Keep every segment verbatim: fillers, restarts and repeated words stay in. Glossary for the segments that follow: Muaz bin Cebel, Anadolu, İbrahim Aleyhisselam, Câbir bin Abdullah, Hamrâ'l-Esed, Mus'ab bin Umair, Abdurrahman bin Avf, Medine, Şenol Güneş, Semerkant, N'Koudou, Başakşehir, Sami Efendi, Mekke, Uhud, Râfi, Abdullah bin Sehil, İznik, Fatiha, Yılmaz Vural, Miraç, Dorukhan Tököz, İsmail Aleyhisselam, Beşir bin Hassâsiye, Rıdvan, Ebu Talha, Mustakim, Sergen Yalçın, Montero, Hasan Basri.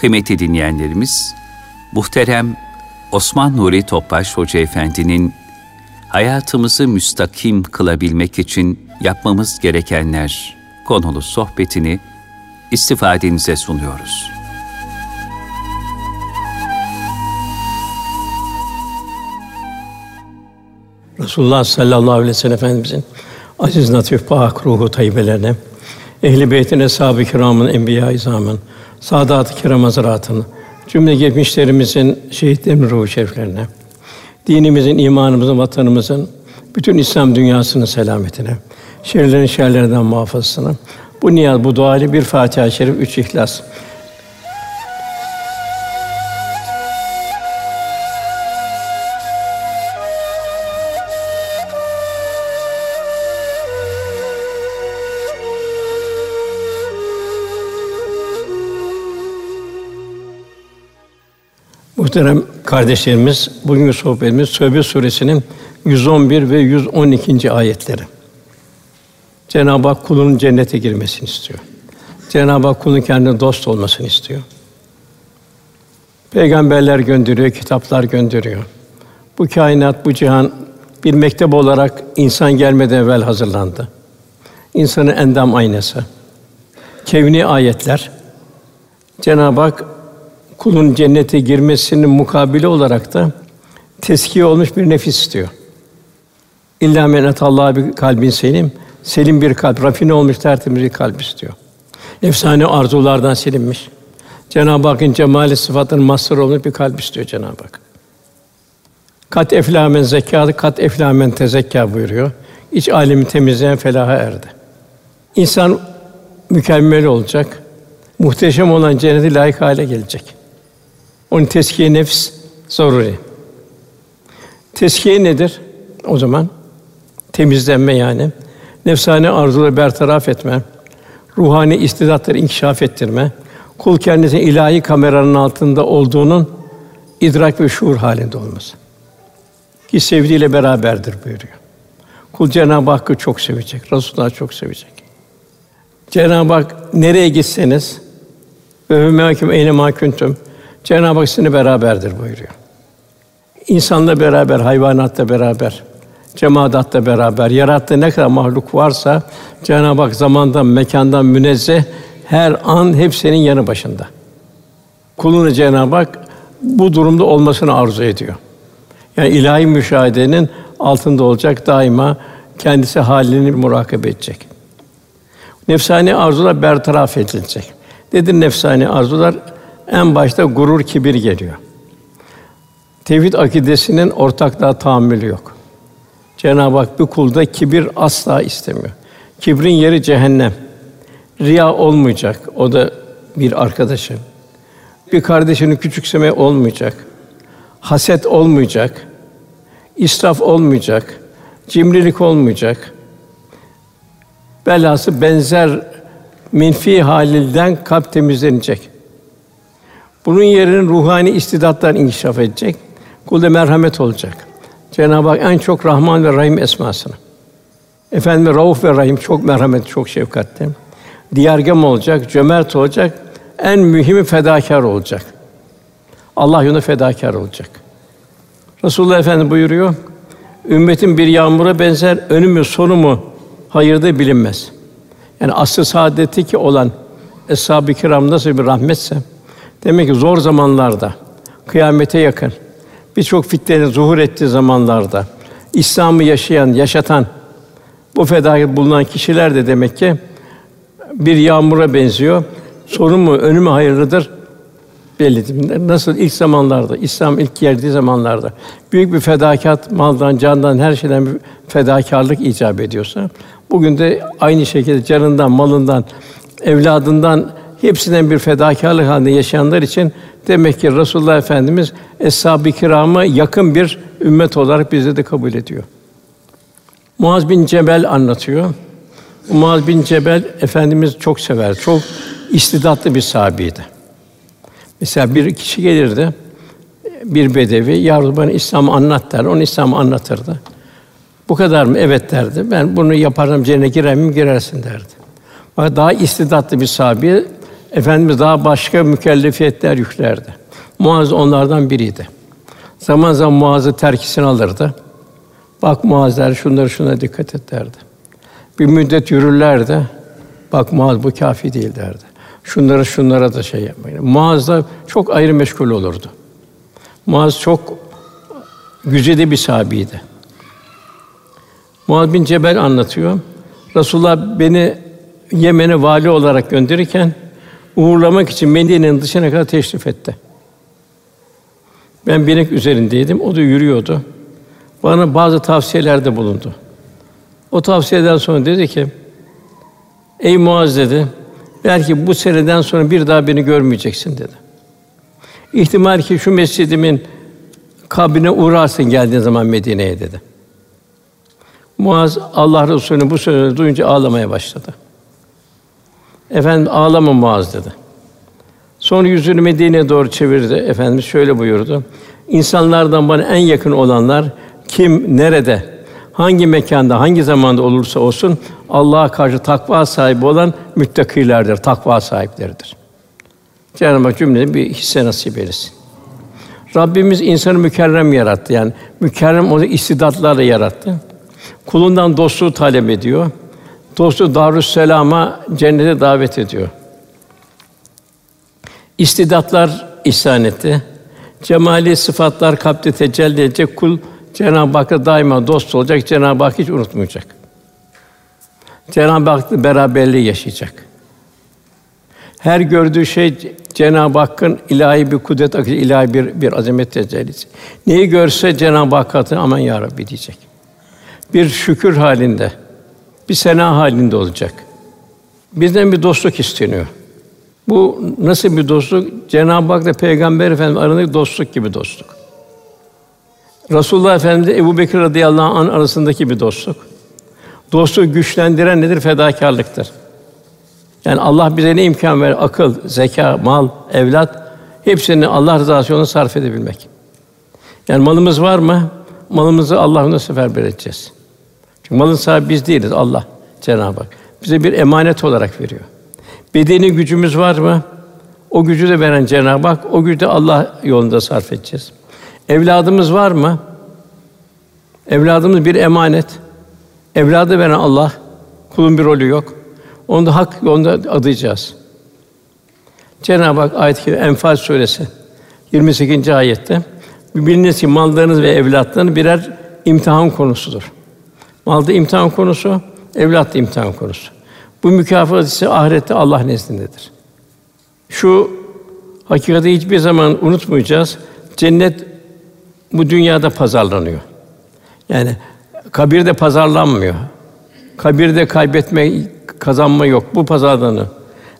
Kıymetli dinleyenlerimiz, muhterem Osman Nuri Topbaş Hoca Efendi'nin hayatımızı müstakim kılabilmek için yapmamız gerekenler konulu sohbetini istifadenize sunuyoruz. Resulullah sallallahu aleyhi ve sellem Efendimizin aziz, natif, pak ruhu tayyibelerine, ehl-i beytin, eshâb-ı kirâmın, enbiya-i zâmın, saadat-ı kiram hazretâtının, cümle geçmişlerimizin, şehitlerimizin ruhu şeriflerine, dinimizin, imanımızın, vatanımızın, bütün İslam dünyasının selametine, şerlerin şerlerinden muhafazasına, bu niyaz, bu dua ile bir Fatiha-i Şerif, üç İhlas. Muhterem kardeşlerimiz, bugünkü sohbetimiz Tevbe Sûresi'nin yüz on bir ve yüz on iki. ayetleri. Cenab-ı Hak kulunun cennete girmesini istiyor. Cenab-ı Hak kulunun kendine dost olmasını istiyor. Peygamberler gönderiyor, kitaplar gönderiyor. Bu kainat, bu cihan bir mektep olarak insan gelmeden evvel hazırlandı. İnsanın endam aynası. Kevni ayetler. Cenab-ı Hak kulun cennete girmesinin mukabili olarak da teskiye olmuş bir nefis istiyor. İllâ men etallâhe bi kalbin selim, selim bir kalp, rafine olmuş tertemiz bir kalp istiyor. Nefsani arzulardan silinmiş. Cenab-ı Hakk'ın cemali sıfatının mazhar olmuş bir kalp istiyor Cenab-ı Hak. Kat eflâ men zekkâ, kat eflâ men tezekkâ buyuruyor. İç âlemi temizleyen felaha erdi. İnsan mükemmel olacak. Muhteşem olan cennete layık hale gelecek. Onun teskiye nefs zaruri. Teskiye nedir? O zaman temizlenme yani. Nefsani arzuları bertaraf etme, ruhani istidatları inkişaf ettirme, kul kendisinin ilahi kameranın altında olduğunun idrak ve şuur halinde olması. Ki sevdiğiyle beraberdir buyuruyor. Kul Cenab-ı Hakk'ı çok sevecek, Resulullah'ı çok sevecek. Cenab-ı Hak nereye gitseniz ve mümkün eyne mümküntüm, Cenab-ı Hak sizinle beraberdir buyuruyor. İnsanla beraber, hayvanatla beraber, cemaatla beraber, yarattığı ne kadar mahluk varsa Cenab-ı Hak zamandan, mekandan münezzeh, her an hepsinin yanı başında. Kulunu Cenab-ı Hak bu durumda olmasını arzu ediyor. Yani ilahi müşahedenin altında olacak, daima kendisi halini murakabe edecek. Nefsani arzular bertaraf edilecek. Dedim nefsani arzular, en başta gurur, kibir geliyor. Tevhid akidesinin ortaklığa tahammülü yok. Cenab-ı Hak bir kulda kibir asla istemiyor. Kibrin yeri cehennem. Riya olmayacak, o da bir arkadaşı. Bir kardeşini küçümseme olmayacak. Haset olmayacak. İsraf olmayacak. Cimrilik olmayacak. Velhâsıl benzer menfi halinden kalp temizlenecek. Bunun yerine ruhani istidatlar inkişaf edecek. Kulda merhamet olacak. Cenab-ı Hak en çok Rahman ve Rahim esmasını. Efendimiz Rauf ve Rahim, çok merhametli, çok şefkatli. Diyargem olacak, cömert olacak. En mühimi fedakâr olacak. Allah yolunda fedakâr olacak. Resulullah Efendimiz buyuruyor, ümmetin bir yağmura benzer, önü mü sonu mu hayırda bilinmez. Yani asr-ı saadetteki olan Eshâb-ı Kirâm nasıl bir rahmetse, demek ki zor zamanlarda, kıyamete yakın, birçok fitnenin zuhur ettiği zamanlarda İslam'ı yaşayan, yaşatan, bu fedakâr bulunan kişiler de demek ki bir yağmura benziyor. Sonu mu, önü mü hayırlıdır belli. Nasıl ilk zamanlarda, İslam ilk geldiği zamanlarda büyük bir fedakat, maldan, candan, her şeyden bir fedakârlık icap ediyorsa, bugün de aynı şekilde canından, malından, evladından, hepsinden bir fedakârlık halinde yaşayanlar için demek ki Resulullah Efendimiz Eshâb-ı Kirâm'a yakın bir ümmet olarak bizi de kabul ediyor. Muaz bin Cebel anlatıyor. Muaz bin Cebel Efendimiz çok sever, çok istidatlı bir sahabiydi. Mesela bir kişi gelirdi, bir bedevi, "Ya bana İslam'ı anlat" der, onu İslam'ı anlatırdı. "Bu kadar mı?" "Evet" derdi. "Ben bunu yaparsam cennete girer miyim?" "Girersin" derdi. Fakat daha istidatlı bir sahabi Efendimiz daha başka mükellefiyetler yüklerdi. Muaz onlardan biriydi. Zaman zaman Muaz'ı terkisini alırdı. Bak Muaz der, şunlara şuna dikkat et derdi. Bir müddet yürürlerdi. Bak Muaz bu kâfi değil derdi. Şunlara şunlara da şey yapmayın. Muaz da çok ayrı meşgul olurdu. Muaz çok güzide bir sahabiydi. Muaz bin Cebel anlatıyor. Resulullah beni Yemen'e vali olarak gönderirken uğurlamak için Medine'nin dışına kadar teşrif etti. Ben binek üzerindeydim, o da yürüyordu. Bana bazı tavsiyelerde bulundu. O tavsiyeden sonra dedi ki, ey Muaz dedi, belki bu seneden sonra bir daha beni görmeyeceksin dedi. İhtimal ki şu mescidimin kabrine uğrarsın geldiğin zaman Medine'ye dedi. Muaz Allah Resulü'nün bu sözünü duyunca ağlamaya başladı. Efendim ağlama Muaz dedi. Sonra yüzünü Medine'ye doğru çevirdi. Efendimiz şöyle buyurdu. İnsanlardan bana en yakın olanlar kim, nerede, hangi mekanda, hangi zamanda olursa olsun Allah'a karşı takva sahibi olan müttakilerdir, takva sahipleridir. Cenab-ı Hak cümlemize bir hisse nasip eylesin. Rabbimiz insanı mükerrem yarattı. Yani mükerrem onu istidatlarla yarattı. Kulundan dostluğu talep ediyor. Dostu Darüsselam'a, cennete davet ediyor. İstidatlar ihsan etti. Cemali sıfatlar kalpte tecelli edecek. Kul Cenab-ı Hakk'a daima dost olacak. Cenab-ı Hak hiç unutmayacak. Cenab-ı Hak'la beraberliği yaşayacak. Her gördüğü şey Cenab-ı Hakk'ın ilahi bir kudret, ilahi bir bir azamet tecellisi. Neyi görse Cenab-ı Hakk'a aman ya Rabbi diyecek. Bir şükür halinde, bir sena halinde olacak. Bizden bir dostluk isteniyor. Bu nasıl bir dostluk? Cenab-ı Hak ile Peygamber Efendimiz arasındaki dostluk gibi dostluk. Resulullah Efendimiz ile Ebubekir radıyallahu anh arasındaki bir dostluk. Dostluğu güçlendiren nedir? Fedakârlıktır. Yani Allah bize ne imkan verir? Akıl, zeka, mal, evlat hepsini Allah rızası yolunda sarf edebilmek. Yani malımız var mı? Malımızı Allah yolunda seferber edeceğiz. Çünkü malın sahibi biz değiliz, Allah Cenab-ı Hak. Bize bir emanet olarak veriyor. Bedeni gücümüz var mı? O gücü de veren Cenab-ı Hak, o gücü de Allah yolunda sarf edeceğiz. Evladımız var mı? Evladımız bir emanet. Evladı veren Allah, kulun bir rolü yok. Onu da hak yolunda adayacağız. Cenab-ı Hak ayet-i Enfâl Sûresi yirmi sekizinci ayette biliniz ki mallarınız ve evlatlarınız birer imtihan konusudur. Malda imtihan konusu, evlat da imtihan konusu. Bu mükafat ise ahirette Allah nezdindedir. Şu hakikati hiçbir zaman unutmayacağız. Cennet bu dünyada pazarlanıyor. Yani kabirde pazarlanmıyor. Kabirde kaybetme, kazanma yok. Bu pazarlanır.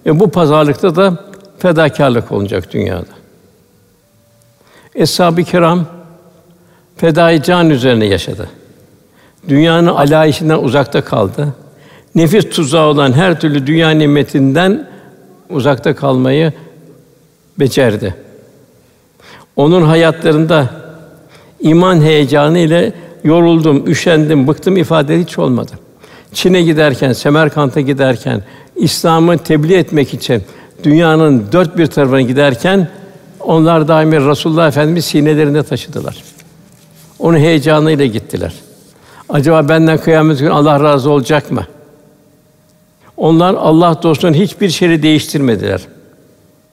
Ve bu pazarlıkta da fedakârlık olacak dünyada. Eshâb-ı Kiram fedâ-i can üzerine yaşadı. Dünyanın alayişinden uzakta kaldı. Nefis tuzağı olan her türlü dünya nimetinden uzakta kalmayı becerdi. Onun hayatlarında iman heyecanı ile yoruldum, üşendim, bıktım ifadesi hiç olmadı. Çin'e giderken, Semerkant'a giderken, İslam'ı tebliğ etmek için dünyanın dört bir tarafına giderken onlar daimi Resulullah Efendimiz sinelerinde taşıdılar. Onun heyecanı ile gittiler. Acaba benden kıyamet günü Allah razı olacak mı? Onlar Allah dostunun hiçbir şeyi değiştirmediler.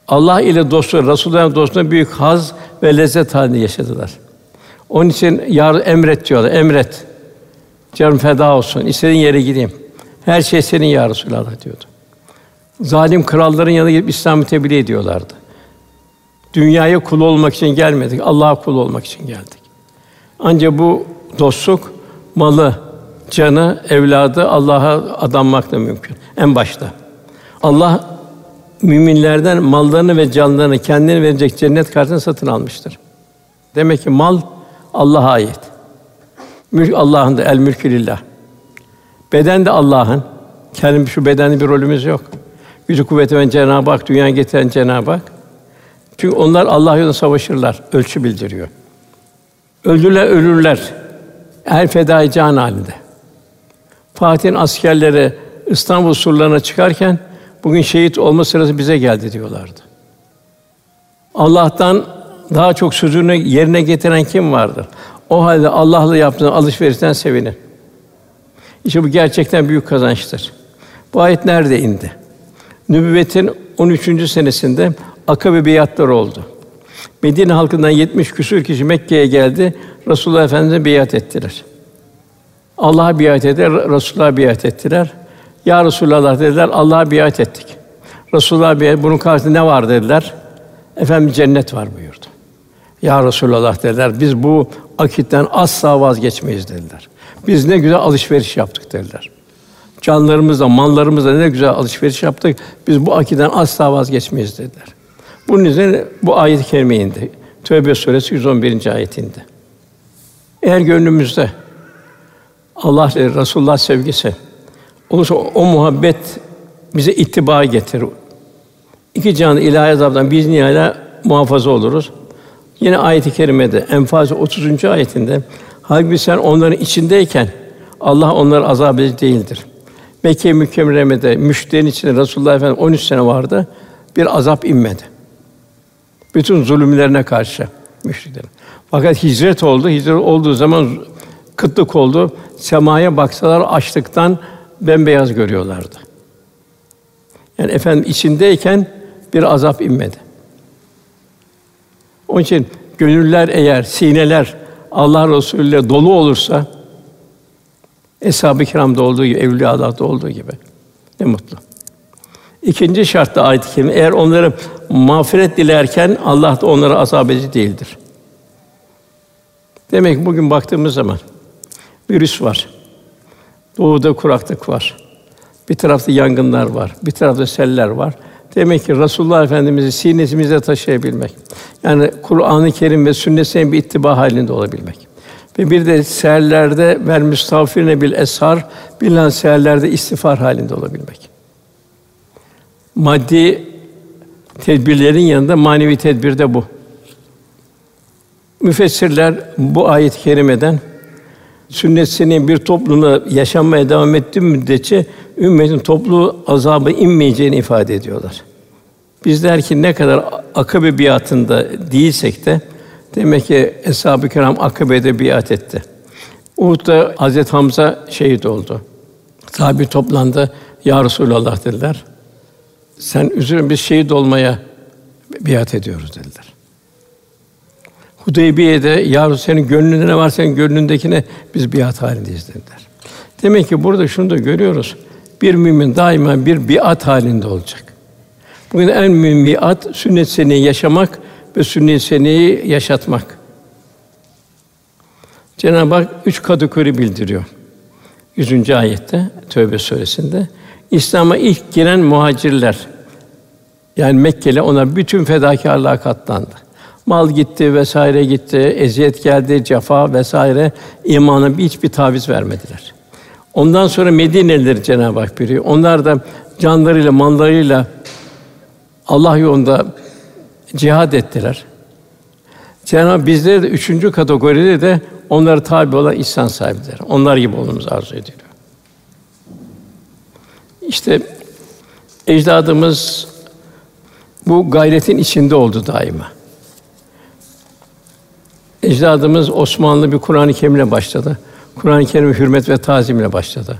Allah ile dostluğu, Resulullah'ın dostluğuna büyük haz ve lezzet halinde yaşadılar. Onun için yar emret diyorlar. Emret. Canım feda olsun. İstediğin yere gideyim. Her şey senin ya Resulallah diyordu. Zalim kralların yanına gidip İslam'ı tebliğ ediyorlardı. Dünyaya kul olmak için gelmedik. Allah'a kul olmak için geldik. Ancak bu dostluk malı, canı, evladı Allah'a adanmak da mümkün. En başta. Allah müminlerden mallarını ve canlarını kendine verecek cennet karşısında satın almıştır. Demek ki mal Allah'a ait. Mülk Allah'ındır. El mülkü lillah. Beden de Allah'ın. Kendi şu bedende bir rolümüz yok. Gücü kuvveti veren Cenab-ı Hak, dünyaya getiren Cenab-ı Hak. Çünkü onlar Allah yolunda savaşırlar. Ölçü bildiriyor. Öldüler, ölürler. Her fedai can halinde. Fatih'in askerleri İstanbul surlarına çıkarken bugün şehit olma sırası bize geldi diyorlardı. Allah'tan daha çok sözünü yerine getiren kim vardır? O halde Allah'la yaptığın alışverişten sevinin. İşte bu gerçekten büyük kazançtır. Bu ayet nerede indi? Nübüvvetin on üçüncü senesinde Akabe biatları oldu. Medine halkından yetmiş küsur kişi Mekke'ye geldi. Resulullah Efendimiz'e biat ettiler. Allah'a biat eder, Resulullah'a biat ettiler. Ya Resulallah dediler, Allah'a biat ettik. Resulullah'a biat, bunun karşısında ne var dediler. Efendimiz cennet var buyurdu. Ya Resulallah dediler, biz bu akitten asla vazgeçmeyiz dediler. Biz ne güzel alışveriş yaptık dediler. Canlarımızla, mallarımızla ne güzel alışveriş yaptık. Biz bu akitten asla vazgeçmeyiz dediler. Bunun üzerine bu ayet-i kerime indi. Tevbe Sûresi yüz on birinci ayet indi. Eğer gönlümüzde Allah ile Resulullah sevgisi olursa o, o muhabbet bize ittiba getirir. İki canlı ilahi azaptan biz nihayet muhafaza oluruz. Yine ayet-i kerimede Enfâl otuzuncu ayetinde halbuki sen onların içindeyken Allah onları azap edici değildir. Mekke-i Mükerreme'de müşriklerin içinde Resulullah Efendimiz on üç sene vardı. Bir azap inmedi. Bütün zulümlerine karşı müşriklerin. Fakat hicret oldu. Hicret olduğu zaman kıtlık oldu. Semaya baksalar açlıktan bembeyaz görüyorlardı. Yani efendim içindeyken bir azap inmedi. Onun için gönüller eğer sineler Allah Resulü'yle dolu olursa Eshab-ı Kiram'da olduğu gibi, Evliya Allah'ta olduğu gibi ne mutlu. İkinci şartta ayet-i kerime eğer onları mağfiret dilerken Allah da onlara azap edici değildir. Demek ki bugün baktığımız zaman virüs var. Doğuda kuraklık var. Bir tarafta yangınlar var. Bir tarafta seller var. Demek ki Resulullah Efendimiz'i sinemizde taşıyabilmek. Yani Kur'an-ı Kerim ve sünnetine bir ittiba halinde olabilmek. Ve bir de seherlerde vel müstağfirine bil eshar bilen seherlerde istiğfar halinde olabilmek. Maddi tedbirlerin yanında manevi tedbir de bu. Müfessirler bu ayet-i kerimeden sünnetinin bir toplumda yaşanmaya devam ettiği müddetçe ümmetin toplu azabı inmeyeceğini ifade ediyorlar. Bizler ki ne kadar Akabe biatında değilsek de demek ki Eshab-ı Kiram Akabe'de biat etti. Uhud'da Hazreti Hamza şehit oldu. Sahabe toplandı. Ya Resulallah dediler. Sen üzülme biz şehit olmaya biat ediyoruz dediler. Hudeybiye'de ya Resulallah senin gönlünde ne var senin gönlündekine biz biat halindeyiz dediler. Demek ki burada şunu da görüyoruz. Bir mümin daima bir biat halinde olacak. Bugün en mühim biat sünnet-i seniyeyi yaşamak ve sünnet-i seniyeyi yaşatmak. Cenab-ı Hak üç kategori bildiriyor. yüzüncü ayette Tevbe Sûresinde İslam'a ilk giren muhacirler yani Mekkeli ona bütün fedakârlığa katlandı. Mal gitti vesaire gitti, eziyet geldi, cefa vesaire imana hiçbir taviz vermediler. Ondan sonra Medineliler Cenab-ı Hak buyuruyor. Onlar da canlarıyla, mallarıyla Allah yolunda cihad ettiler. Cenab-ı Hak bizleri de üçüncü kategoride de onlara tabi olan ihsan sahipleri. Onlar gibi olmamızı arzu ediyor. İşte ecdadımız bu gayretin içinde oldu daima. Ecdadımız Osmanlı bir Kur'an-ı Kerim'le başladı. Kur'an-ı Kerim'e hürmet ve tazimle başladı.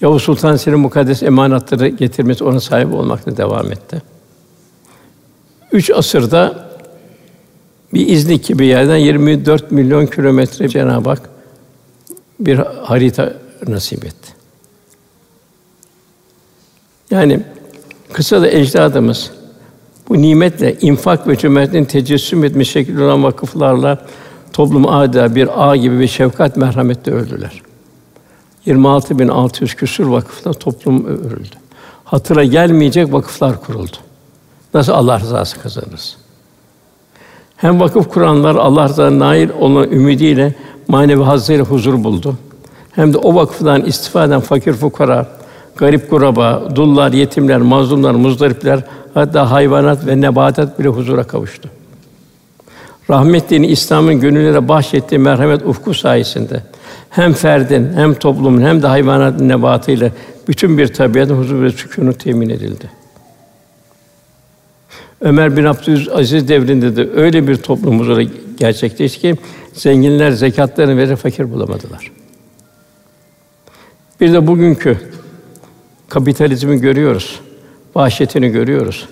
Yavuz Sultan Selim mukaddes emanatları getirmesi ona sahip olmakla devam etti. Üç asırda bir İznik gibi yerden yirmi dört milyon kilometre Cenab-ı Hak bir harita nasip etti. Yani kısa da ecdadımız bu nimetle infak ve cömertliğin tecessüm etmiş şekilde olan vakıflarla toplum adeta bir ağ gibi bir şefkat merhametle öldüler. yirmi altı bin altı yüz küsur vakıfla toplum örüldü. Hatıra gelmeyecek vakıflar kuruldu. Nasıl Allah rızası kazanırız? Hem vakıf kuranlar Allah rızasına nail olan ümidiyle manevi hazzıyla huzur buldu. Hem de o vakıftan istifade eden fakir fukara, garip kuraba, dullar, yetimler, mazlumlar, muzdaripler hatta hayvanat ve nebatat bile huzura kavuştu. Rahmet dini İslam'ın gönüllere bahşettiği merhamet ufku sayesinde hem ferdin hem toplumun hem de hayvanatın nebatıyla bütün bir tabiata huzur ve sükûnü temin edildi. Ömer bin Abdülaziz devrinde de öyle bir toplum huzuru gerçekleşti ki zenginler zekatlarını verir fakir bulamadılar. Bir de bugünkü kapitalizmi görüyoruz, vahşetini görüyoruz.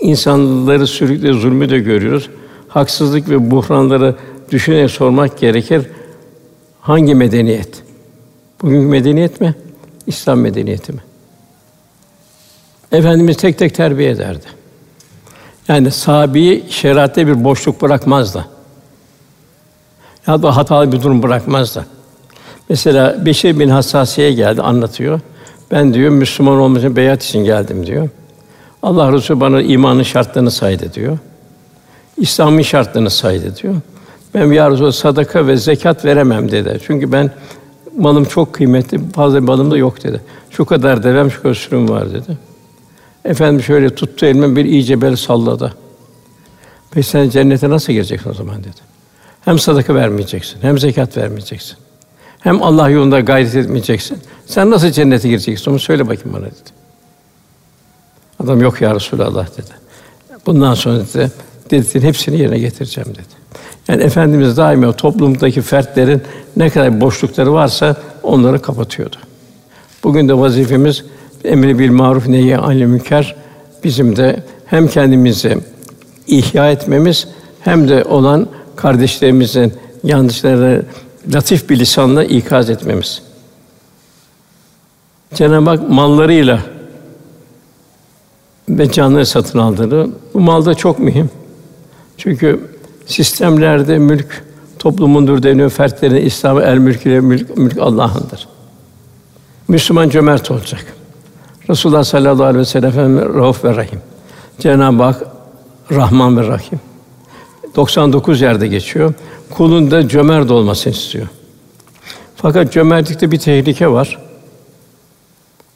İnsanları sürükle zulmü de görüyoruz. Haksızlık ve buhranları düşünerek sormak gerekir. Hangi medeniyet? Bugünkü medeniyet mi? İslam medeniyeti mi? Efendimiz tek tek terbiye ederdi. Yani sahabeyi şeriatte bir boşluk bırakmazdı. Ya da hatalı bir durum bırakmazdı. Mesela Beşir bin Hassâsiye geldi, anlatıyor. Ben diyor Müslüman olmak için beyat için geldim diyor. Allah Resulü bana imanın şartlarını saydı diyor. İslam'ın şartlarını saydı diyor. Ben ya Resulallah sadaka ve zekat veremem dedi. Çünkü ben malım çok kıymetli, fazla bir malım da yok dedi. Şu kadar devem, şu kadar sürüm var dedi. Efendim şöyle tuttu elime, bir iyice bel salladı. Peki sen cennete nasıl gireceksin o zaman dedi. Hem sadaka vermeyeceksin, hem zekat vermeyeceksin. Hem Allah yolunda gayret etmeyeceksin. Sen nasıl cennete gireceksin? Onu söyle bakayım bana dedi. Adam yok ya Resulallah dedi. Bundan sonra dedi, dediğin hepsini yerine getireceğim dedi. Yani Efendimiz daima toplumdaki fertlerin ne kadar boşlukları varsa onları kapatıyordu. Bugün de vazifemiz emri bil maruf nehi anil münker, bizim de hem kendimizi ihya etmemiz hem de olan kardeşlerimizin yanlışlarını latif bir lisanla ikaz etmemiz. Cenab-ı Hak mallarıyla ve canları satın aldığını, bu mal da çok mühim. Çünkü sistemlerde mülk toplumundur deniyor, fertlerin İslam'ı el mülküyle mülk, mülk Allah'ındır. Müslüman cömert olacak. Resulullah sallallahu aleyhi ve sellem Rauf ve Rahim. Cenab-ı Hak Rahman ve Rahim. doksan dokuz yerde geçiyor. Kulun da cömert olmasını istiyor. Fakat cömertlikte bir tehlike var.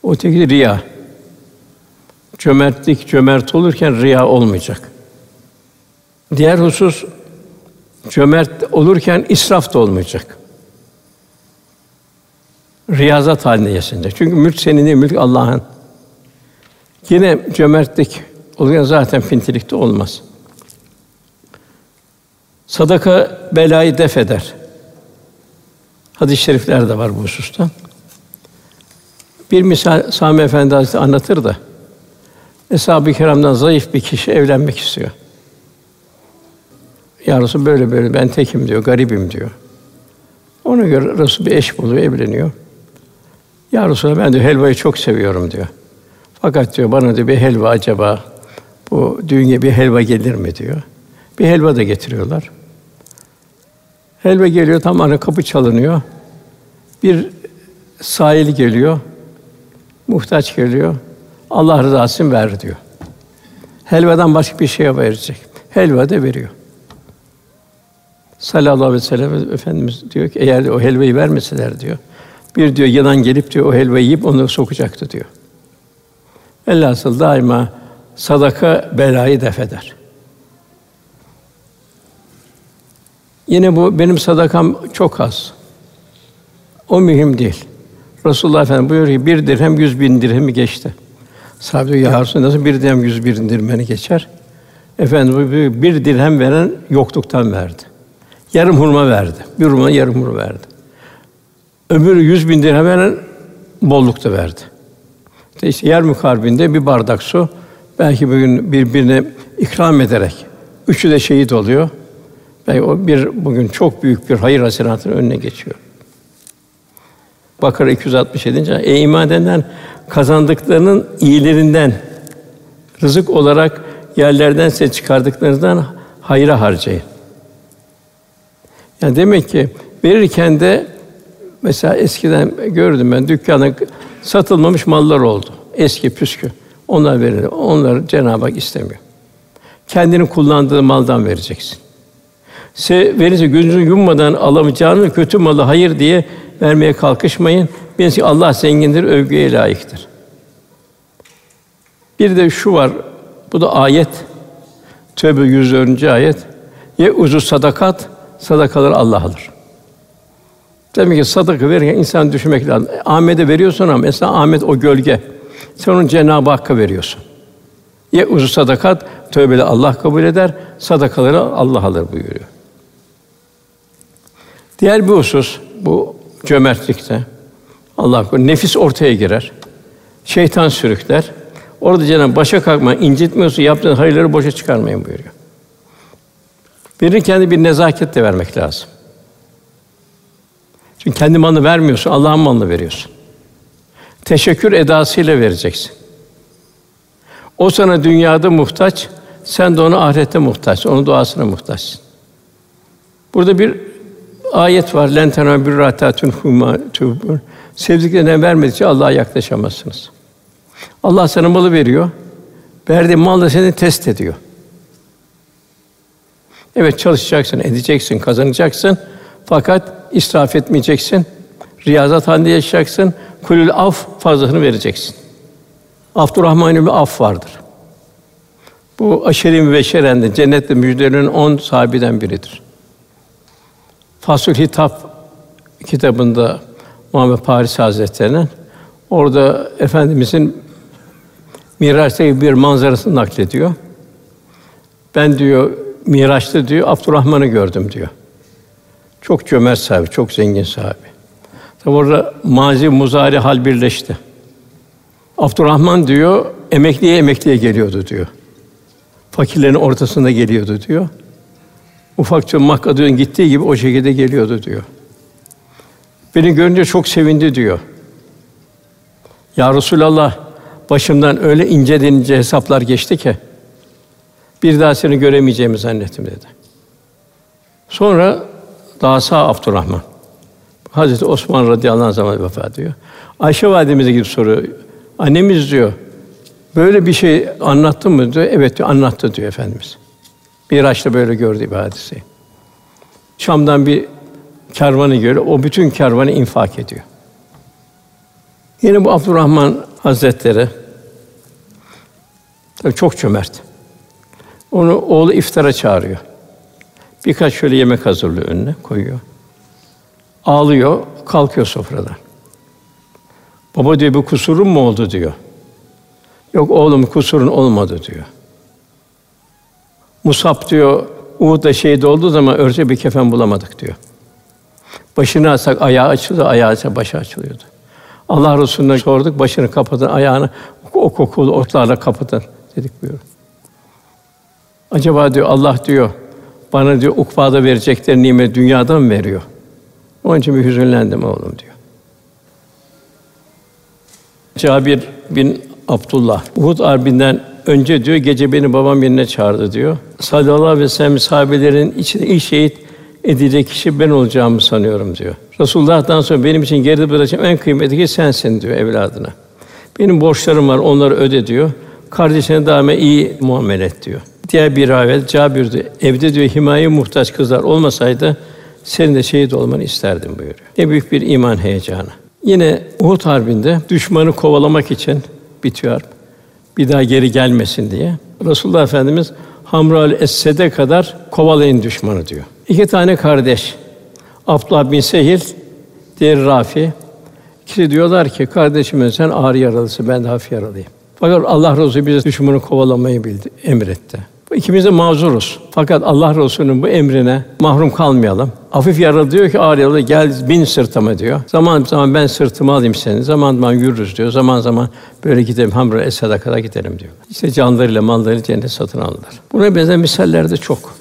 O tehlike riya. Cömertlik cömert olurken riya olmayacak. Diğer husus, cömert olurken israf da olmayacak. Riyazat haline yaşanacak. Çünkü mülk senin değil, mülk Allah'ın. Yine cömertlik olurken zaten pintilik de olmaz. Sadaka belayı def eder. Hadis-i şerifler de var bu hususta. Bir misal Sami Efendi Hazretleri anlatır da, Eshab-ı Kiram'dan zayıf bir kişi evlenmek istiyor. Ya Resulallah böyle böyle ben tekim diyor, garibim diyor. Ona göre Resulullah bir eş buluyor, evleniyor. Ya Resulallah ben diyor helvayı çok seviyorum diyor. Fakat diyor bana diyor bir helva acaba bu düğüne bir helva gelir mi diyor. Bir helva da getiriyorlar. Helva geliyor, tam ana kapı çalınıyor. Bir sahil geliyor. Muhtaç geliyor. Allah rızası için ver diyor. Helvadan başka bir şeye verecek. Helva da veriyor. Sallallahu aleyhi ve sellem Efendimiz diyor ki eğer o helvayı vermeseler diyor. Bir diyor yılan gelip diyor o helvayı yiyip onu sokacaktı diyor. Elhasıl daima sadaka belayı def eder. Yine bu benim sadakam çok az. O mühim değil. Resulullah Efendimiz buyuruyor ki bir dirhem yüz bin dirhemi geçti. Sahabe diyor ya Resulallah nasıl bir dirhem yüz bin dirhemi geçer? Efendimiz buyuruyor ki bir dirhem veren yokluktan verdi. Yarım hurma verdi. Bir hurma yarım hurma verdi. Öbürü yüz bin dirhem veren bollukta verdi. İşte, işte yer mukarbinde bir bardak su belki bugün birbirine ikram ederek üçü de şehit oluyor. Ve o bir bugün çok büyük bir hayır hasenatının önüne geçiyor. Bakara iki yüz altmış yedinci. Ey iman edenler, kazandıklarının iyilerinden rızık olarak yerlerden size çıkardıklarınızdan hayra harcayın. Yani demek ki verirken de mesela eskiden gördüm ben dükkana satılmamış mallar oldu. Eski püskü. Onlar verildi. Onları Cenab-ı Hak istemiyor. Kendini kullandığı maldan vereceksin. Se verirse gözünü yummadan alamayacağını kötü malı hayır diye vermeye kalkışmayın. Bilin ki Allah zengindir, övgüye layıktır. Bir de şu var. Bu da ayet. Tevbe yüz dördüncü ayet. Ye uzu sadakat, sadakaları Allah alır. Demek ki sadaka verirken insan düşünmek lazım. Ahmet'e veriyorsun ama mesela Ahmet o gölge. Sen onun Cenab-ı Hakk'a veriyorsun. Ye uzu sadakat, tövbeyle Allah kabul eder, sadakaları Allah alır buyuruyor. Diğer bir husus bu cömertlikte. Allah korusun, nefis ortaya girer. Şeytan sürükler. Orada Cenab-ı başa kalkmayın, incitmiyorsa yaptığınız hayırları boşa çıkarmayın buyuruyor. Birinin kendi bir nezaketle vermek lazım. Çünkü kendi malını vermiyorsun, Allah'ın malını veriyorsun. Teşekkür edasıyla vereceksin. O sana dünyada muhtaç, sen de ona ahirette muhtaçsın, onun duasına muhtaçsın. Burada bir ayet var. Len tenâlû birra hattâ tunfiqû. Sevdiklerinden vermedikçe Allah'a yaklaşamazsınız. Allah sana malı veriyor. Verdiği mal da seni test ediyor. Evet, çalışacaksın, edeceksin, kazanacaksın. Fakat israf etmeyeceksin. Riyazat halinde yaşayacaksın. Kulül af fazlasını vereceksin. Abdurrahman bin Avf vardır. Bu Aşere-i Mübeşşere'nin cennetle müjdelerinin on sahabeden biridir. Fasl-ül Hitap kitabında Muhammed Paris Hazretleri'nin orada Efendimiz'in Miraç'taki bir manzarasını naklediyor. Ben diyor Miraç'ta diyor Abdurrahman'ı gördüm diyor. Çok cömert sahibi, çok zengin sahibi. Tabi orada mazi muzari hal birleşti. Abdurrahman diyor emekliye emekliye geliyordu diyor. Fakirlerin ortasında geliyordu diyor. Ufakça Makka'dan gittiği gibi o şekilde geliyordu diyor. Beni görünce çok sevindi diyor. Ya Resulallah, başımdan öyle ince denince hesaplar geçti ki bir daha seni göremeyeceğimi zannettim dedi. Sonra daha sağ Abdurrahman. Hazreti Osman radıyallahu anh zamanı vefat ediyor. Ayşe validemize gidip soruyor. Annemiz diyor, böyle bir şey anlattın mı diyor. Evet diyor, anlattı diyor Efendimiz. Miraç'ta böyle gördüğü bir hadiseyi. Şam'dan bir kervanı görüyor, o bütün kervanı infak ediyor. Yine bu Abdurrahman Hazretleri, tabii çok cömert. Onu oğlu iftara çağırıyor. Birkaç şöyle yemek hazırlıyor, önüne koyuyor. Ağlıyor, kalkıyor sofradan. Baba diyor, bir kusurun mu oldu diyor. Yok oğlum, kusurun olmadı diyor. Mus'ab diyor, Uhud'da şehit olduğu zaman örtecek bir kefen bulamadık diyor. Başını açsak ayağı açılıyor, ayağı açsak başı açılıyordu. Allah Resulü'ne sorduk, başını kapatın, ayağını o kokulu otlarla kapatın dedik buyuruyor. Acaba diyor Allah diyor, bana diyor ukbada verecekleri nimet dünyadan mı veriyor? Onun için bir hüzünlendim oğlum diyor. Câbir bin Abdullah, Uhud harbinden önce diyor, gece beni babam yerine çağırdı diyor. Sallallahu aleyhi ve sellem sahabelerin içinde ilk şehit edilecek kişi ben olacağımı sanıyorum diyor. Resulullah'tan sonra benim için geride bırakacağım en kıymetli kişi sensin diyor evladına. Benim borçlarım var, onları öde diyor. Kardeşine daima iyi muamele et diyor. Diğer bir rivayet Câbir diyor, evde diyor himaye muhtaç kızlar olmasaydı senin de şehit olmanı isterdim buyuruyor. Ne büyük bir iman heyecanı. Yine Uhud harbinde düşmanı kovalamak için bitiyor. Bir daha geri gelmesin diye. Resulullah Efendimiz Hamrâ'l-Esed'e kadar kovalayın düşmanı diyor. İki tane kardeş, Abdullah bin Sehil, diğer Râfi. İkisi diyorlar ki, kardeşim sen ağır yaralısın, ben de hafif yaralıyım. Fakat Allah Resulü bize düşmanı kovalamayı bildi, emretti. İkimiz de mazuruz. Fakat Allah Resulü'nün bu emrine mahrum kalmayalım. Hafif yaralı diyor ki, ağır yaralı gel bin sırtıma diyor. Zaman zaman ben sırtımı alayım seni, zaman zaman yürürüz diyor. Zaman zaman böyle gidelim, Hamrâ'l-Esed'e kadar gidelim diyor. İşte canlarıyla malları cennet satın aldılar. Buna benzer misaller de çok.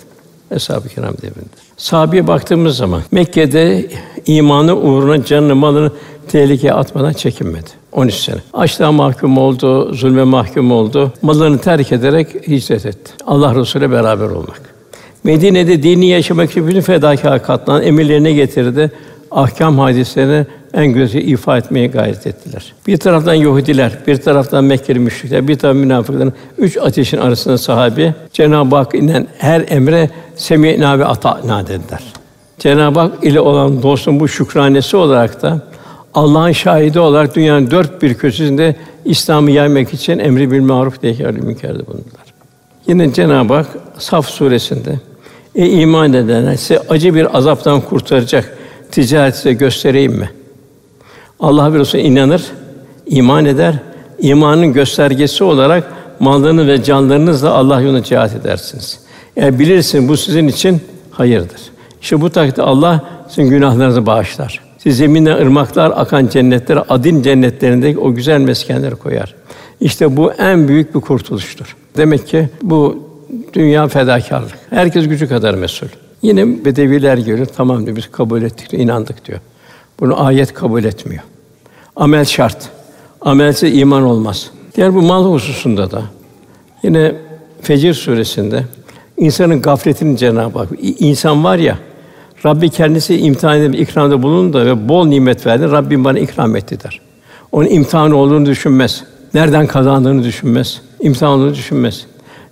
Eshab-ı Kiram devrinde. Sahabeye baktığımız zaman Mekke'de imanı uğruna canını malını tehlikeye atmadan çekinmedi. on üç sene. Açlığa mahkum oldu, zulme mahkum oldu. Mallarını terk ederek hicret etti. Allah Resulü'yle beraber olmak. Medine'de dini yaşamak için bütün fedakârlığa katlanan emirlerine getirdi. Ahkam hadislerini en güzel ifa etmeye gayret ettiler. Bir taraftan Yahudiler, bir taraftan Mekkeli müşrikler, bir taraftan münafıkların üç ateşin arasında sahabi Cenab-ı Hak inen her emre semi'nâ ve ata'nâ dediler. Cenab-ı Hak ile olan dostun bu şükranesi olarak da Allah'ın şahidi olarak dünyanın dört bir köşesinde İslam'ı yaymak için emri bil maruf nehy'anil münker'de bulundular. Yine Cenab-ı Hak Saf Suresi'nde "Ey iman edenler, sizi acı bir azaptan kurtaracak, ticareti size göstereyim mi? Allah ve Resulü inanır, iman eder. İmanın göstergesi olarak mallarını ve canlarınızla Allah yolunda cihat edersiniz. Yani bilirsiniz bu sizin için hayırdır. İşte bu takdirde Allah sizin günahlarınızı bağışlar. Siz zeminden ırmaklar akan cennetlere, adil cennetlerindeki o güzel meskenleri koyar. İşte bu en büyük bir kurtuluştur. Demek ki bu dünya fedakarlık. Herkes gücü kadar mesul. Yine bedeviler görür, tamam diyor, biz kabul ettik, inandık diyor. Bunu ayet kabul etmiyor. Amel şart. Amelsiz iman olmaz. Diğer bu mal hususunda da yine Fecr suresinde insanın gafletini Cenab-ı Hak. İnsan var ya, Rabbi kendisi imtihan edip ikramda bulundu ve bol nimet verdi. Rabbim bana ikram etti der. Onun imtihanı olduğunu düşünmez. Nereden kazandığını düşünmez. İmtihan olduğunu düşünmez.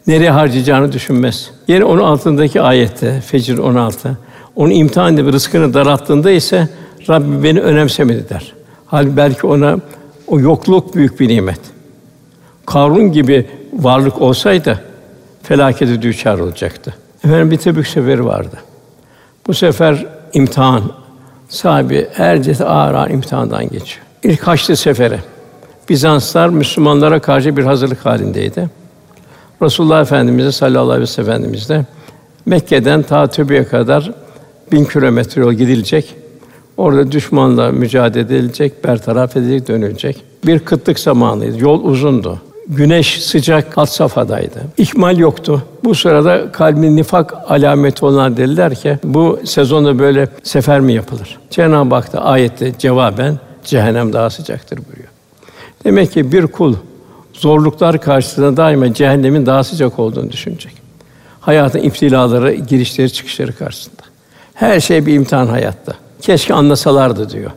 Nereye harcayacağını düşünmez. Yine onun altındaki ayette Fecr on altı. Onun imtihan edip rızkını daralttığında ise Rabbi beni önemsemedi der. Halbuki belki ona o yokluk büyük bir nimet. Karun gibi varlık olsaydı felakete düçar olacaktı. Efendim bir Tebük seferi vardı. Bu sefer imtihan sahibi herkesi ağır ağır imtihandan geçiyor. İlk Haçlı seferi Bizanslar Müslümanlara karşı bir hazırlık halindeydi. Resulullah Efendimiz sallallahu aleyhi ve sellem Efendimiz de Mekke'den ta Tebük'e kadar bin kilometre yol gidilecek. Orada düşmanla mücadele edilecek, bertaraf edilecek, dönülecek. Bir kıtlık zamanıydı. Yol uzundu. Güneş sıcak, had safhadaydı. İhmal yoktu. Bu sırada kalbin nifak alameti olanlar dediler ki bu sezonda böyle sefer mi yapılır? Cenab-ı Hak da ayette cevaben cehennem daha sıcaktır buyuruyor. Demek ki bir kul zorluklar karşısında daima cehennemin daha sıcak olduğunu düşünecek. Hayatın iptilaları, girişleri, çıkışları karşısında. Her şey bir imtihan hayatta. Keşke anlasalardı diyor.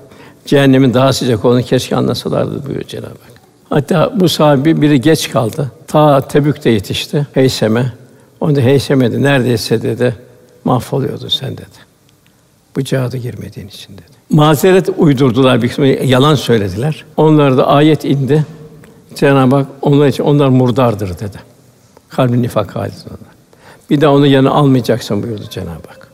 Cehennemin daha sıcak olduğunu keşke anlasalardı buyuruyor Cenab-ı Hak. Hatta bu sahibi biri geç kaldı. Ta Tebük'te yetişti Heysem'e. Onu da Heysem'e dedi, neredeyse dedi, mahvoluyordun sen dedi. Bu cihada girmediğin için dedi. Mazeret uydurdular, bir kısmı yalan söylediler. Onlara da ayet indi. Cenab-ı Hak onlar için onlar murdardır dedi. Kalbin nifak hâlidir onlar. Bir daha onu yanına almayacaksın buyurdu Cenab-ı Hak.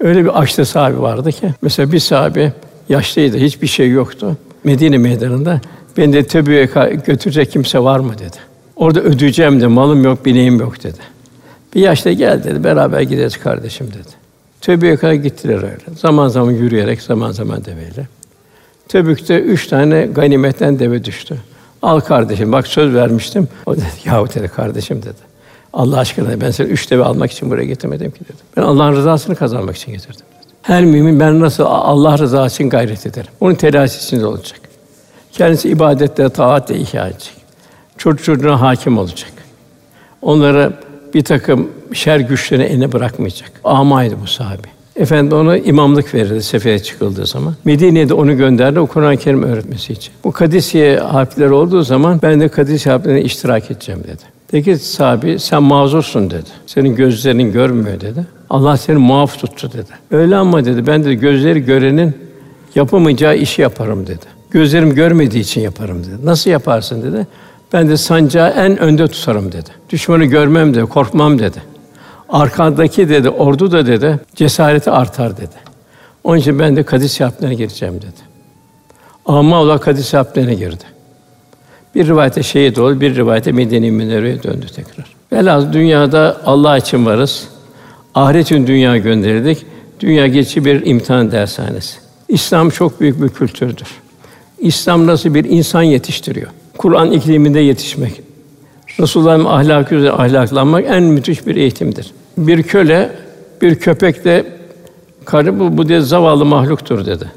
Öyle bir açlı sahibi vardı ki, mesela bir sahibi yaşlıydı, hiçbir şey yoktu. Medine meydanında, beni de Tebük'e götürecek kimse var mı dedi. Orada ödeyeceğim de, malım yok, bineğim yok dedi. Bir yaşlı gel dedi, beraber gideriz kardeşim dedi. Tebük'e gittiler öyle. Zaman zaman yürüyerek, zaman zaman deveyle. Tebük'te üç tane ganimetten deve düştü. Al kardeşim, bak söz vermiştim. O dedi, yahu dedi kardeşim dedi. Allah aşkına ben seni üç deve almak için buraya getirmedim ki dedim. Ben Allah'ın rızasını kazanmak için getirdim dedim. Her mümin ben nasıl Allah rızası için gayret ederim. Onun telaşi içinde olacak. Kendisi ibadetle, taatle ihya edecek. Çocuk çocuğuna hakim olacak. Onlara bir takım şer güçlerini eline bırakmayacak. Amaydı bu sahabi. Efendi ona imamlık verirdi sefere çıkıldığı zaman. Medine'de onu gönderdi o Kur'an-ı Kerim öğretmesi için. Bu Kadisiye harfleri olduğu zaman ben de Kadisiye harflerine iştirak edeceğim dedi. Peki sahabi, sen mazursun dedi. Senin gözlerin görmüyor dedi. Allah seni muaf tuttu dedi. Öyle ama dedi, ben de gözleri görenin yapamayacağı işi yaparım dedi. Gözlerim görmediği için yaparım dedi. Nasıl yaparsın dedi. Ben de sancağı en önde tutarım dedi. Düşmanı görmem dedi, korkmam dedi. Arkadaki dedi, ordu da dedi, cesareti artar dedi. Onun için ben de Kadisiye harplerine gireceğim dedi. Ama Allah Kadisiye harplerine girdi. Bir rivayete şehit oldu, bir rivayete Medine-i Münevvere'ye döndü tekrar. Velhâsıl dünyada Allah için varız. Ahiret için dünya gönderildik. Dünya geçici bir imtihan dershanesi. İslam çok büyük bir kültürdür. İslam nasıl bir insan yetiştiriyor? Kur'an ikliminde yetişmek, Resulullah'ın ahlakı üzere ahlaklanmak en müthiş bir eğitimdir. Bir köle, bir köpek de karı bu, bu diye zavallı mahluktur dedi.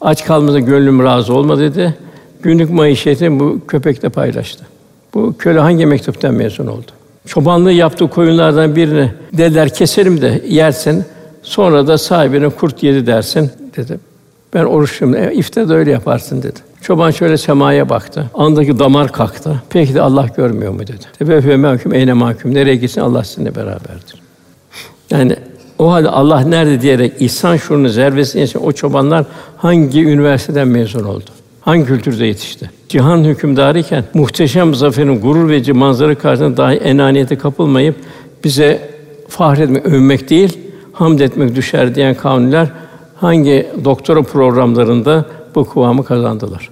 Aç kalmasına gönlüm razı olma dedi. Günlük maişetini bu köpekle paylaştı. Bu köle hangi mektepten mezun oldu? Çobanlığı yaptığı koyunlardan birini dediler keselim de yersin, sonra da sahibine kurt yedi dersin dedi. Ben oruçluyum, e, iftarda öyle yaparsın dedi. Çoban şöyle semaya baktı, andaki damar kalktı. Peki de Allah görmüyor mu dedi. Tebbe fe mahkum, eyne mahkum, nereye gitsin Allah sizinle beraberdir. Yani o halde Allah nerede diyerek ihsan şuurunu zervesini için o çobanlar hangi üniversiteden mezun oldu? Hangi kültürde yetişti? Cihan hükümdarı iken muhteşem zaferin gurur verici manzara karşısında dahi enaniyete kapılmayıp bize fahretmek, övmek değil, hamd etmek düşer diyen kavimler hangi doktora programlarında bu kıvamı kazandılar?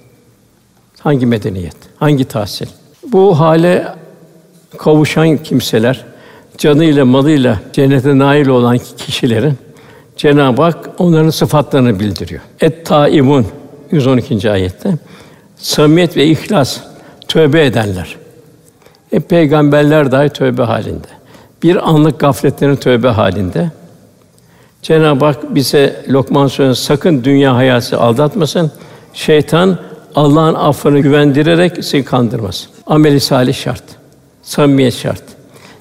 Hangi medeniyet, hangi tahsil? Bu hale kavuşan kimseler, canıyla malıyla cennete nail olan kişilerin Cenab-ı Hak onların sıfatlarını bildiriyor. Et-Taibun yüz on ikinci ayette samimiyet ve ihlas tövbe edenler. Hep peygamberler dahi tövbe halinde. Bir anlık gafletlerin tövbe halinde. Cenab-ı Hak bize Lokman Suresi'nde sakın dünya hayatı aldatmasın. Şeytan Allah'ın affını güvendirerek sizi kandırmasın. Amel-i salih şart. Samimiyet şart.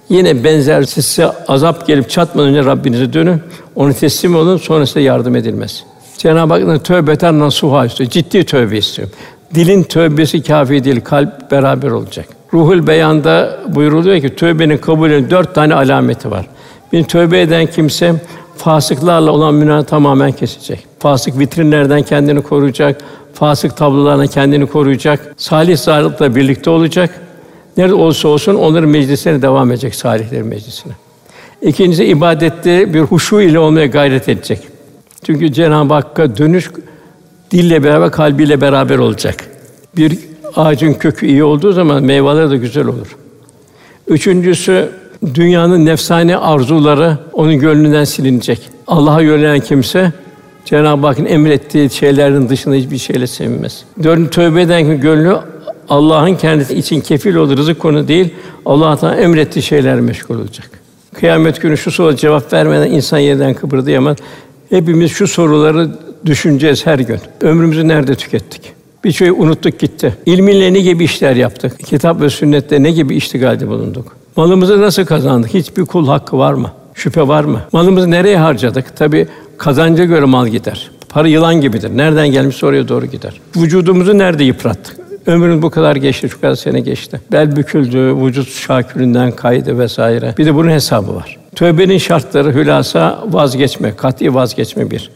Yine benzersiz size azap gelip çatmadan önce Rabbinize dönün, ona teslim olun, sonrasında yardım edilmez. Cenab-ı Hak'ın tövbeten nasuha istiyor, ciddi tövbe istiyor. Dilin tövbesi kâfi değil, kalp beraber olacak. Ruhul Beyan'da buyuruluyor ki, tövbenin kabulünün dört tane alameti var. Bir tövbe eden kimse, fasıklarla olan münâ tamamen kesecek. Fasık vitrinlerden kendini koruyacak, fasık tablolarla kendini koruyacak, salih zâlıkla birlikte olacak. Nerede olsa olsun onların meclisine devam edecek, salihlerin meclisine. İkincisi ibadette bir huşu ile olmaya gayret edecek. Çünkü Cenab-ı Hakk'a dönüş dille beraber, kalbiyle beraber olacak. Bir ağacın kökü iyi olduğu zaman meyveleri de güzel olur. Üçüncüsü dünyanın nefsani arzuları onun gönlünden silinecek. Allah'a yönelen kimse Cenab-ı Hakk'ın emrettiği şeylerin dışında hiçbir şeyle sevinmez. Dördüncü tövbe eden ki gönlü Allah'ın kendisi için kefil olduğu rızık konu değil, Allah'tan emrettiği şeyler meşgul olacak. Kıyamet günü şu soruya cevap vermeden insan yerden kıpırdayamaz. Hepimiz şu soruları düşüneceğiz her gün. Ömrümüzü nerede tükettik? Bir şeyi unuttuk gitti. İlminle ne gibi işler yaptık? Kitap ve sünnette ne gibi iştigalde bulunduk? Malımızı nasıl kazandık? Hiçbir kul hakkı var mı? Şüphe var mı? Malımızı nereye harcadık? Tabii kazanca göre mal gider. Para yılan gibidir. Nereden gelmiş oraya doğru gider. Vücudumuzu nerede yıprattık? Ömrün bu kadar geçti, şu kadar sene geçti. Bel büküldü, vücut şakülünden kaydı vesaire. Bir de bunun hesabı var. Tövbenin şartları hülasa vazgeçme, kat'î vazgeçme bir.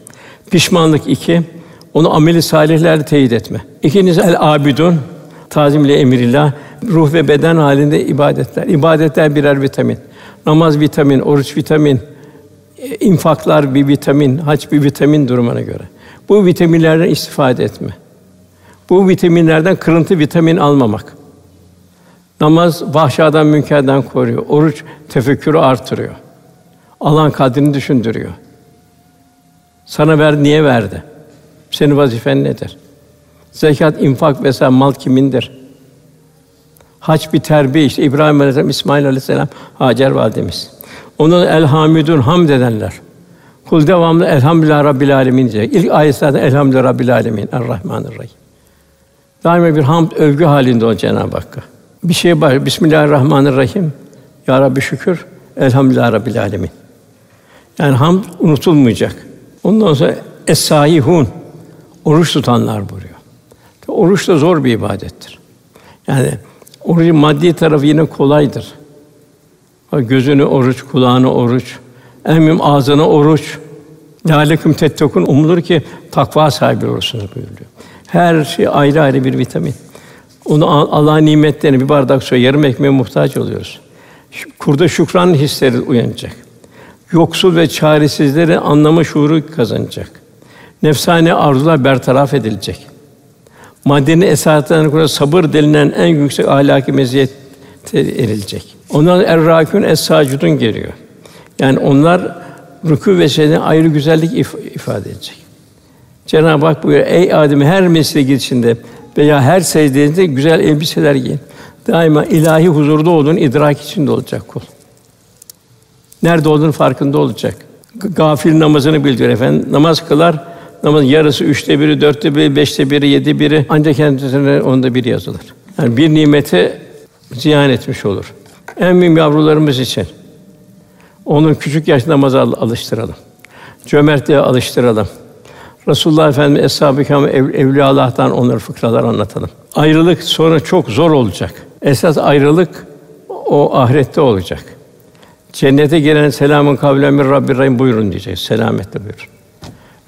Pişmanlık iki, onu ameli salihlerle teyit etme. İkincisi el-âbidûn, tazimle emrillah, ruh ve beden halinde ibadetler. İbadetler birer vitamin. Namaz vitamin, oruç vitamin, infaklar bir vitamin, hac bir vitamin durumuna göre. Bu vitaminlerden istifade etme. Bu vitaminlerden kırıntı vitamin almamak. Namaz vahşadan münkerden koruyor. Oruç tefekkürü artırıyor. Allah'ın kadrini düşündürüyor. Sana ver niye verdi? Senin vazifen nedir? Zekat, infak vesaire mal kimindir? Hac bir terbiye işte İbrahim Aleyhisselam, İsmail Aleyhisselam, Hacer validemiz. Onun elhamidun hamd edenler. Kul devamlı elhamdülillahi rabbil âlemin diyecek. İlk ayetlerden elhamdülillahi rabbil âlemin er-Rahmanirrahim. Daima bir hamd övgü halinde o Cenab-ı Hakk'a. Bir şeye bak, Bismillahirrahmanirrahim. Ya Rabbi şükür. Elhamdülillahi rabbil âlemin. Yani hamd unutulmayacak. Ondan sonra es-sâihûn oruç tutanlar buyuruyor. Oruç da zor bir ibadettir. Yani orucun maddi tarafı yine kolaydır. Gözünü oruç, kulağını oruç, en mühim ağzını oruç. Lâleküm tettekûn umulur ki takva sahibi olursunuz buyuruyor. Her şey ayrı ayrı bir vitamin. Onu Allah'ın nimetlerini bir bardak suya yarım ekmeğe muhtaç oluyoruz. Kurda şükran hisleri uyanacak. Yoksul ve çaresizlerin anlamı şuuru kazanacak. Nefsane arzular bertaraf edilecek. Maddenin esaslarını kuran sabır denilen en yüksek ahlaki meziyet erilecek. Ondan er-râkûn es-sâcûdûn geliyor. Yani onlar rükû ve secdeye ayrı güzellik if- ifade edecek. Cenab-ı Hak buyuruyor, ey Adem her mescide girişinde veya her secdenizde güzel elbiseler giyin. Daima ilahi huzurda olduğun idrak içinde olacak kul. Nerede olduğunun farkında olacak. Gafil namazını bildiriyor efendim. Namaz kılar, namazın yarısı üçte biri, dörtte biri, beşte biri, yedi biri ancak kendisine onda biri yazılır. Yani bir nimeti ziyan etmiş olur. En mühim yavrularımız için onun küçük yaşta namaza alıştıralım. Cömertliğe alıştıralım. Resulullah Efendimiz Eshab-ı Kiram ev, Evliyaullah'tan onları fıkralar anlatalım. Ayrılık sonra çok zor olacak. Esas ayrılık o ahirette olacak. Cennete giren selamın kavlen min Rabbir Rahim buyurun diyecek. Selametle buyurun.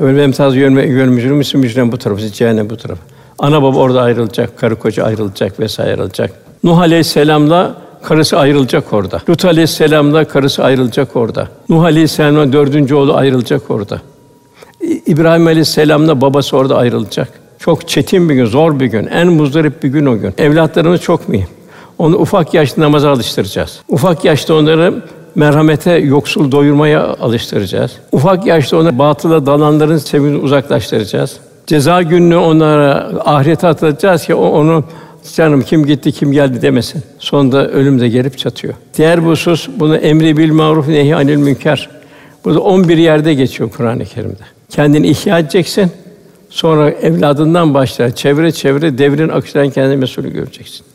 Öyle emsaz yönme yönmücrüm müsün mücrem bu tarafı, cehennem bu tarafı. Ana baba orada ayrılacak, karı koca ayrılacak vesaire ayrılacak. Nuh Aleyhisselam'la karısı ayrılacak orada. Lut Aleyhisselam'la karısı ayrılacak orada. Nuh Aleyhisselam'la dördüncü oğlu ayrılacak orada. İbrahim Aleyhisselam'la babası orada ayrılacak. Çok çetin bir gün, zor bir gün, en muzdarip bir gün o gün. Evlatlarımız çok mühim. Onu ufak yaşta namaza alıştıracağız. Ufak yaşta onları merhamete, yoksul doyurmaya alıştıracağız. Ufak yaşta onları batıla dalanların sevimini uzaklaştıracağız. Ceza gününü onlara ahirete atlatacağız ki onu canım kim gitti kim geldi demesin. Sonunda ölüm de gelip çatıyor. Diğer bir husus bunu emri bil maruf nehy anil münker. Burada on bir yerde geçiyor Kur'an-ı Kerim'de. Kendini ihya edeceksin. Sonra evladından başla çevre çevre devrin akışından kendini mesulü göreceksin.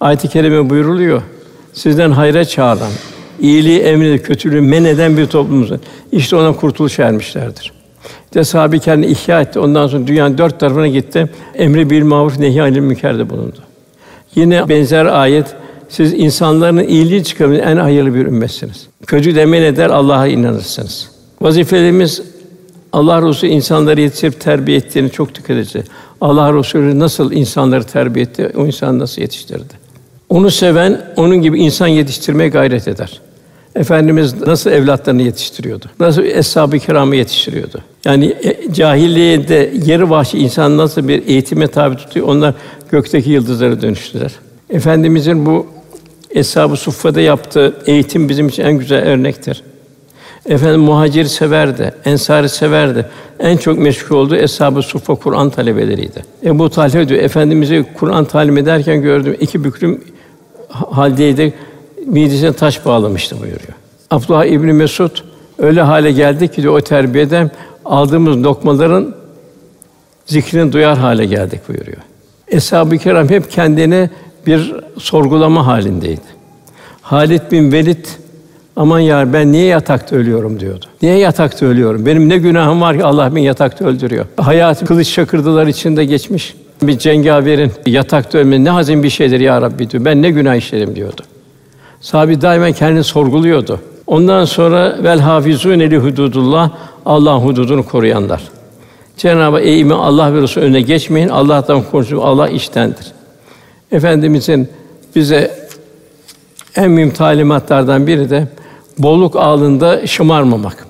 Ayet-i kerime buyuruluyor. Sizden hayra çağıran, iyiliği emredip kötülüğü men eden bir toplumuzun. İşte ona kurtuluş ermişlerdir. İşte sahabe kendini ihya etti. Ondan sonra dünyanın dört tarafına gitti. Emri bil maruf nehy anil münker'de bulundu. Yine benzer ayet siz insanların iyiliği çıkarın en hayırlı bir ümmetsiniz. Kötü de men eder Allah'a inanırsınız. Vazifelerimiz Allah Resulü insanları yetiştirip terbiye ettiğine çok dikkat edeceğiz. Allah Resulü nasıl insanları terbiye etti, o insanı nasıl yetiştirdi? Onu seven onun gibi insan yetiştirmeye gayret eder. Efendimiz nasıl evlatlarını yetiştiriyordu? Nasıl eshab-ı kiramı yetiştiriyordu? Yani cahiliyede yarı vahşi insan nasıl bir eğitime tabi tutuyor? Onlar gökteki yıldızlara dönüştüler. Efendimizin bu eshab-ı suffada yaptığı eğitim bizim için en güzel örnektir. Efendim muhaciri severdi, ensarı severdi. En çok meşgul olduğu eshab-ı suffa Kur'an talebeleriydi. Ebu Talha diyor, Efendimiz'i Kur'an talim ederken gördüm, iki büklüm haldeydi, midesine taş bağlamıştı buyuruyor. Abdullah İbni Mesud öyle hale geldi ki diyor, o terbiyeden aldığımız lokmaların zikrini duyar hale geldik buyuruyor. Eshab-ı kiram hep kendini bir sorgulama halindeydi. Halid bin Velid aman yar ben niye yatakta ölüyorum diyordu. Niye yatakta ölüyorum? Benim ne günahım var ki Allah beni yatakta öldürüyor. Hayatım kılıç çakırdılar içinde geçmiş. Bir cengaverin yatakta ölmesi ne hazin bir şeydir ya Rabbi diyor. Ben ne günah işledim diyordu. Sahabi daima kendini sorguluyordu. Ondan sonra vel hafizûne li hududullah Allah'ın hududunu koruyanlar. Cenab-ı Hak ey iman Allah ve Resulü önüne geçmeyin. Allah'tan korkun. Allah iştendir. Efendimizin bize en mühim talimatlardan biri de bolluk ağlında şımarmamak.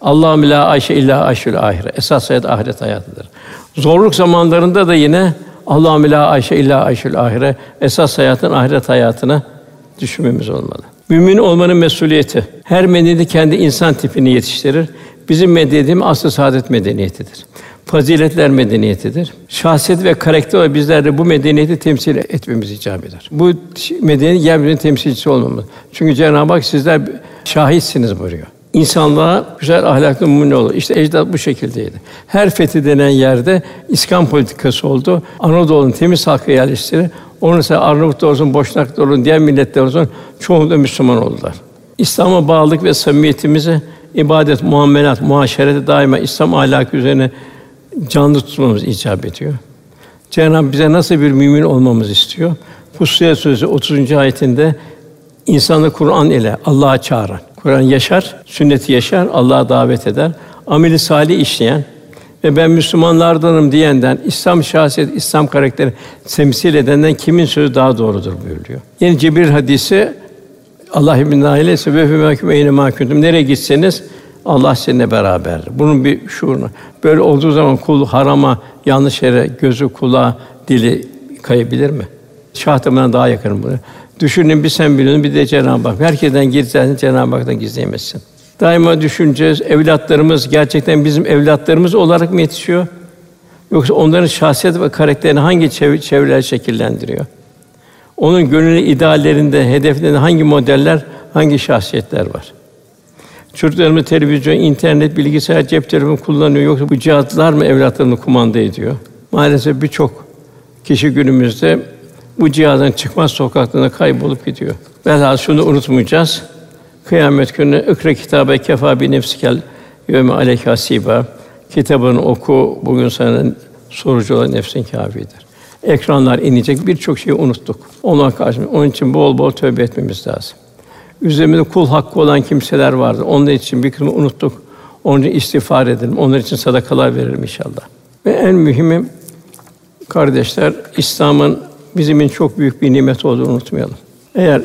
Allahümme la Ayşe illa Ayşe'l ahire. Esas hayat ahiret hayatıdır. Zorluk zamanlarında da yine Allahümme la Ayşe illa Ayşe'l ahire. Esas hayatın ahiret hayatına düşmemiz olmalı. Mümin olmanın mesuliyeti. Her medeniyet kendi insan tipini yetiştirir. Bizim medeniyetimiz asr-ı saadet medeniyetidir. Faziletler medeniyetidir. Şahsiyet ve karakter olarak bizler de bu medeniyeti temsil etmemiz icap eder. Bu medeniyet yeryüzünün temsilcisi olmamız. Çünkü Cenab-ı Hak sizler şahitsiniz buyuruyor. İnsanlığa güzel ahlaklı numune olur. İşte ecdat bu şekildeydi. Her fethi denen yerde iskan politikası oldu. Anadolu'nun temiz halkı yerleştirir. Onun ise Arnavut da olsun, Boşnak da olsun, diğer milletler olsun çoğunlukla Müslüman oldular. İslam'a bağlılık ve samimiyetimizi ibadet, muamelat, muaşerete daima İslam ahlakı üzerine canlı tutmamız icap ediyor. Cenab-ı Hak bize nasıl bir mümin olmamızı istiyor? Fusiyet Suresi otuzuncu ayetinde insanı Kur'an ile Allah'a çağıran, Kur'an yaşar, sünneti yaşar, Allah'a davet eder, ameli salih işleyen ve ben Müslümanlardanım diyenden, İslam şahsiyet, İslam karakteri temsil edenden kimin sözü daha doğrudur buyuruyor. Yine Cibir hadisi Allah bin Naile sebefü mekmeyne mahkûdüm nereye gitseniz Allah seninle beraberdir. Bunun bir şuuruna. Böyle olduğu zaman kul harama, yanlış yere gözü, kulağı, dili kayabilir mi? Şahtımdan daha yakınım bunu. Düşünün bir sen biliyorsun bir de Cenab-ı Hak. Herkesten gizlersin, Cenab-ı Hak'tan gizleyemezsin. Daima düşüneceğiz. Evlatlarımız gerçekten bizim evlatlarımız olarak mı yetişiyor? Yoksa onların şahsiyet ve karakterini hangi çev- çevreler şekillendiriyor? Onun gönüllü ideallerinde, hedeflerinde hangi modeller, hangi şahsiyetler var? Çocuklarımız televizyon, internet, bilgisayar, cep telefonu kullanıyor. Yoksa bu cihatlar mı evlatlarını kumanda ediyor? Maalesef birçok kişi günümüzde bu cihazdan çıkmaz sokaklarına kaybolup gidiyor. Velhâsıl şunu unutmayacağız. Kıyamet günü ikra kitabe kefâ bi nefsikel yevme aleyke hasîbâ. Kitabını oku, bugün sana sorucu olan nefsin kâfidir. Ekranlar inecek, birçok şeyi unuttuk. Ona karşı, onun için bol bol tövbe etmemiz lazım. Üzerimizde kul hakkı olan kimseler vardır. Onlar için bir kısmı unuttuk. Onun için istiğfar edelim. Onlar için sadakalar verelim inşallah. Ve en mühimi kardeşler, İslam'ın bizim için çok büyük bir nimet olduğunu unutmayalım. Eğer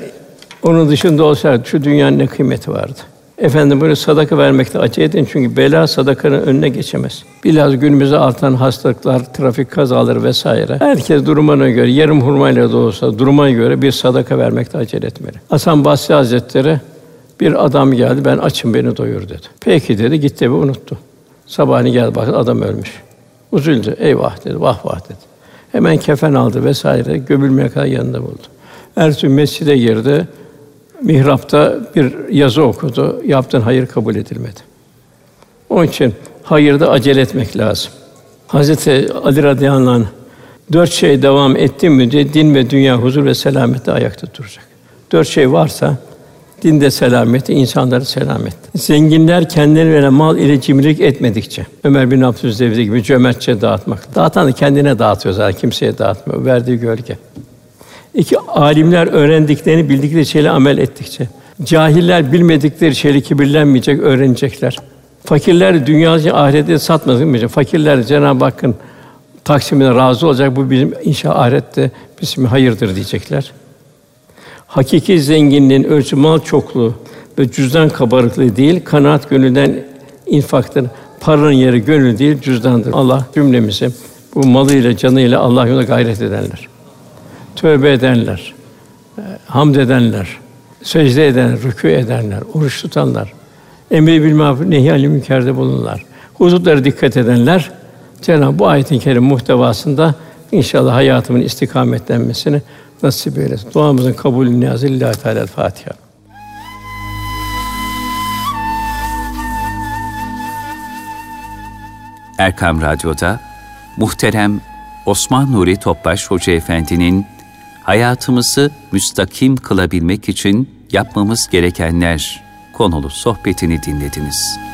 onun dışında olsaydı şu dünyanın ne kıymeti vardı? Efendim böyle sadaka vermekte acı edin çünkü bela sadakanın önüne geçemez. Bilhassa günümüze artan hastalıklar, trafik kazaları vesaire. Herkes durumuna göre, yarım hurmayla da olsa duruma göre bir sadaka vermekte acele etmeli. Hasan Basri Hazretleri bir adam geldi, ben açım beni doyur dedi. Peki dedi, gitti ve unuttu. Sabahleyin geldi baktı adam ölmüş. Üzüldü, eyvah dedi, vah vah dedi. Hemen kefen aldı vesaire, gömülmeye kadar yanında buldu. Ertesi mescide girdi. Mihrapta bir yazı okudu, yaptığın hayır kabul edilmedi. Onun için hayırda acele etmek lazım. Hazreti Ali radıyallahu anh, dört şey devam etti müddet din ve dünya huzur ve selamette ayakta duracak. Dört şey varsa, dinde selameti, insanları selamet. Zenginler kendilerine mal ile cimrilik etmedikçe, Ömer bin Abdülaziz gibi cömertçe dağıtmak. Dağıtan da kendine dağıtıyor zaten, kimseye dağıtmıyor, verdiği gölge. İki, âlimler öğrendiklerini bildikleri şeyle amel ettikçe. Cahiller bilmedikleri şeyle kibirlenmeyecek, öğrenecekler. Fakirler dünyayı ahirete satmayacak. Fakirler Cenab-ı Hakk'ın taksimine razı olacak. Bu bizim inşa ahirette bizim hayırdır diyecekler. Hakiki zenginliğin ölçü mal çokluğu ve cüzdan kabarıklığı değil, kanaat gönülden infaktır. Paranın yeri gönül değil, cüzdandır. Allah cümlemizi bu malıyla canıyla Allah yolunda gayret edenler, tövbe edenler, hamd edenler, secde edenler, rükû edenler, oruç tutanlar, emri bil ma'ruf, nehy anil münker'de bulunanlar, hudutlara dikkat edenler, Cenab-ı bu ayetin kerim muhtevasında inşallah hayatımın istikametlenmesini nasip eylesin. Duamızın kabulü niyazı lillahi teâlâ'l Fatiha. Erkam Radyo'da muhterem Osman Nuri Topbaş Hoca Efendi'nin hayatımızı müstakim kılabilmek için yapmamız gerekenler konulu sohbetini dinlediniz.